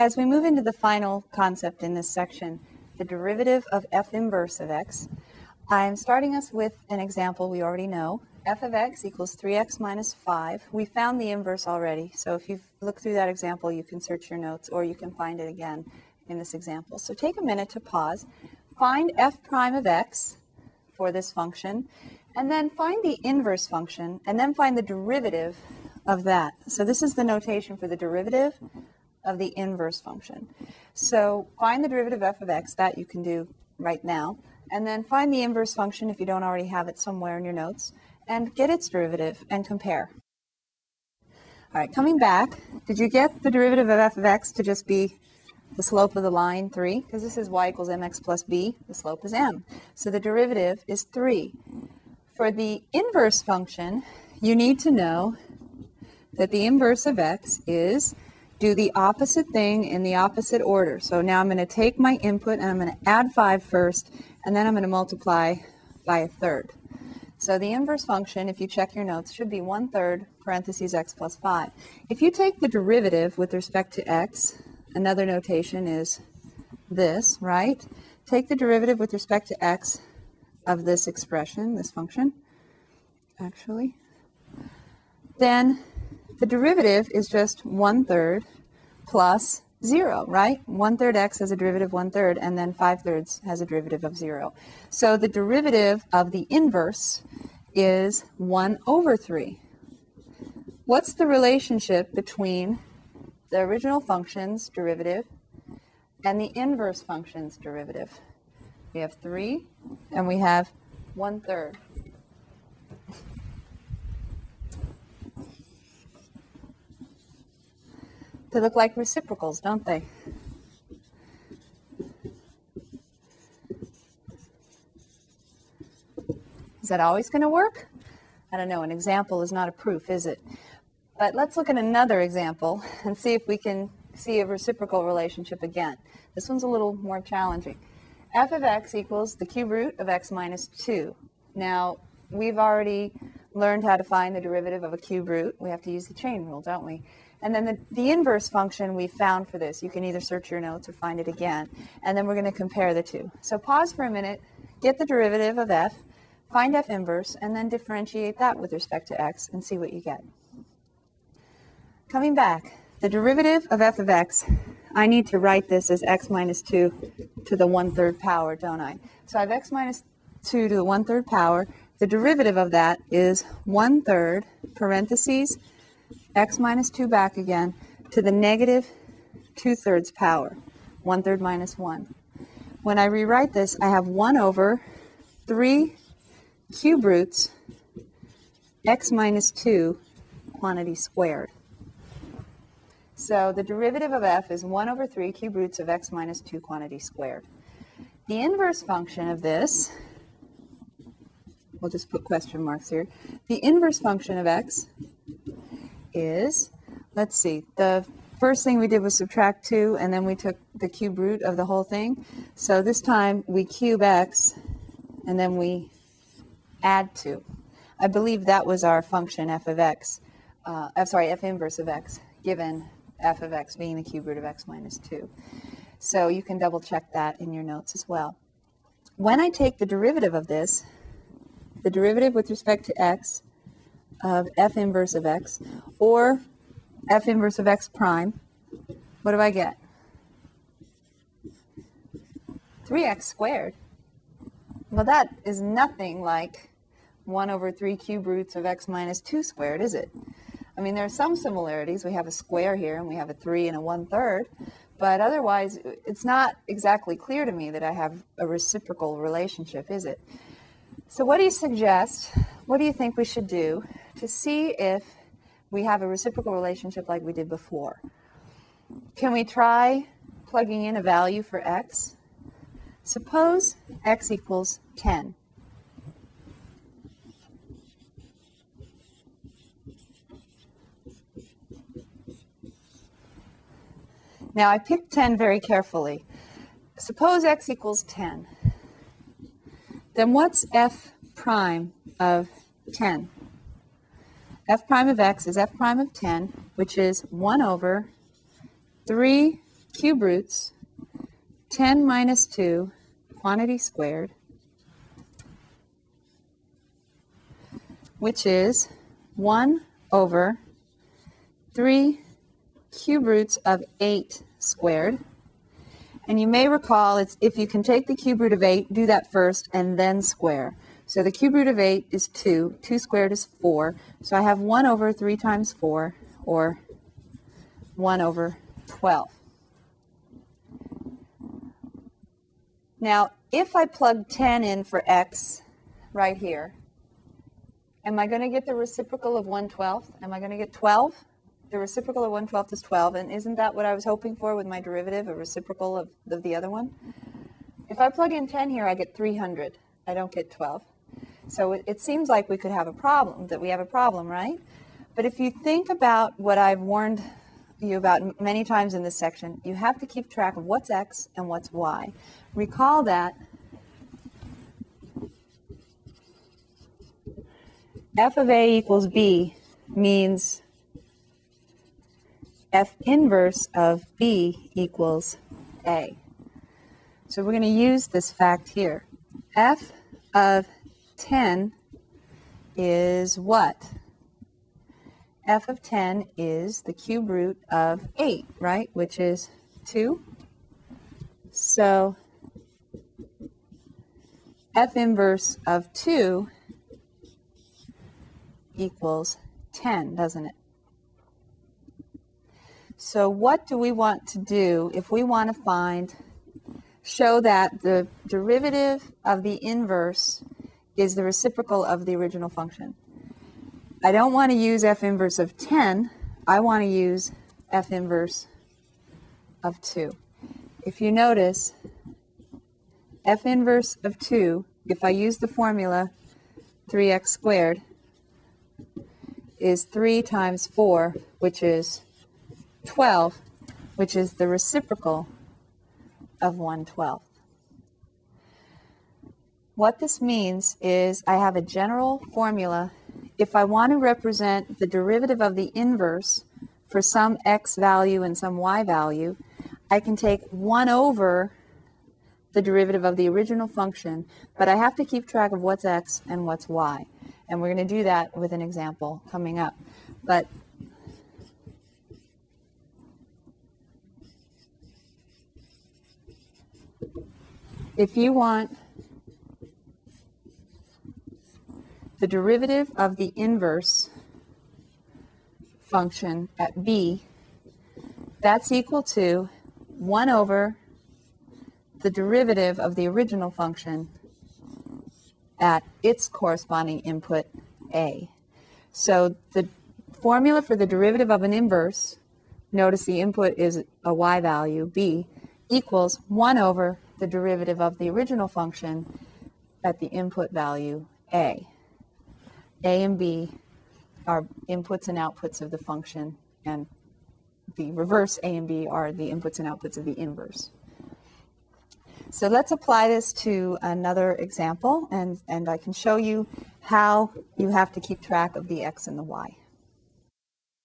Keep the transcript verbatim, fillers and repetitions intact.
As we move into the final concept in this section, the derivative of f inverse of x, I'm starting us with an example we already know. F of x equals three x minus five. We found the inverse already, so if you've looked through that example, you can search your notes, or you can find it again in this example. So take a minute to pause. Find f prime of x for this function, and then find the inverse function, and then find the derivative of that. So this is the notation for the derivative of the inverse function. So find the derivative of f of x, that you can do right now, and then find the inverse function if you don't already have it somewhere in your notes, and get its derivative and compare. All right, coming back, did you get the derivative of f of x to just be the slope of the line three? Because this is y equals mx plus b, the slope is m. So the derivative is three. For the inverse function, you need to know that the inverse of x is do the opposite thing in the opposite order. So now I'm going to take my input and I'm going to add five first, and then I'm going to multiply by a third. So the inverse function, if you check your notes, should be one third parentheses x plus five. If you take the derivative with respect to x, another notation is this, right? Take the derivative with respect to x of this expression, this function, actually. Then the derivative is just one third plus zero, right? One third x has a derivative one third, and then five thirds has a derivative of zero. So the derivative of the inverse is one over three. What's the relationship between the original function's derivative and the inverse function's derivative? We have three and we have one third. They look like reciprocals, don't they? Is that always going to work? I don't know. An example is not a proof, is it? But let's look at another example and see if we can see a reciprocal relationship again. This one's a little more challenging. F of x equals the cube root of x minus two. Now, we've already learned how to find the derivative of a cube root. We have to use the chain rule, don't we? And then the, the inverse function we found for this. You can either search your notes or find it again. And then we're going to compare the two. So pause for a minute, get the derivative of f, find f inverse, and then differentiate that with respect to x and see what you get. Coming back, the derivative of f of x, I need to write this as x minus two to the one-third power, don't I? So I have x minus two to the one-third power. The derivative of that is one-third parentheses x minus two back again to the negative two-thirds power, one-third minus one. When I rewrite this, I have one over three cube roots x minus two quantity squared. So the derivative of f is one over three cube roots of x minus two quantity squared. The inverse function of this, we'll just put question marks here, the inverse function of x is, let's see, the first thing we did was subtract two, and then we took the cube root of the whole thing. So this time we cube x, and then we add two. I believe that was our function f of x, uh, I'm sorry, f inverse of x, given f of x being the cube root of x minus two. So you can double check that in your notes as well. When I take the derivative of this, the derivative with respect to x of f inverse of x, or f inverse of x prime, what do I get? three x squared. Well, that is nothing like one over three cube roots of x minus two squared, is it? I mean, there are some similarities. We have a square here, and we have a three and a one-third. But otherwise, it's not exactly clear to me that I have a reciprocal relationship, is it? So what do you suggest? What do you think we should do to see if we have a reciprocal relationship like we did before? Can we try plugging in a value for x? Suppose x equals ten. Now, I picked ten very carefully. Suppose x equals ten. Then what's f prime of ten? F prime of x is f prime of ten, which is one over three cube roots, ten minus two, quantity squared, which is one over three cube roots of eight squared. And you may recall, it's if you can take the cube root of eight, do that first, and then square. So the cube root of eight is two. two squared is four. So I have one over three times four, or one over twelve. Now, if I plug ten in for x right here, am I going to get the reciprocal of one twelfth? Am I going to get twelve? The reciprocal of one twelfth is twelve, and isn't that what I was hoping for with my derivative, a reciprocal of, of the other one? If I plug in ten here, I get three hundred. I don't get twelve. So it, it seems like we could have a problem, that we have a problem, right? But if you think about what I've warned you about many times in this section, you have to keep track of what's x and what's y. Recall that f of a equals b means f inverse of b equals a. So we're going to use this fact here. F of ten is what? F of ten is the cube root of eight, right? Which is two. So f inverse of two equals ten, doesn't it? So what do we want to do if we want to find, show that the derivative of the inverse is the reciprocal of the original function? I don't want to use f inverse of ten. I want to use f inverse of two. If you notice, f inverse of two, if I use the formula three x squared, is three times four, which is twelve, which is the reciprocal of one twelfth. What this means is I have a general formula. If I want to represent the derivative of the inverse for some x value and some y value, I can take one over the derivative of the original function, but I have to keep track of what's x and what's y. And we're going to do that with an example coming up. But if you want the derivative of the inverse function at b, that's equal to one over the derivative of the original function at its corresponding input a. So the formula for the derivative of an inverse, notice the input is a y value, b, equals one over the derivative of the original function at the input value a. A and b are inputs and outputs of the function, and the reverse a and b are the inputs and outputs of the inverse. So let's apply this to another example, and, and I can show you how you have to keep track of the x and the y.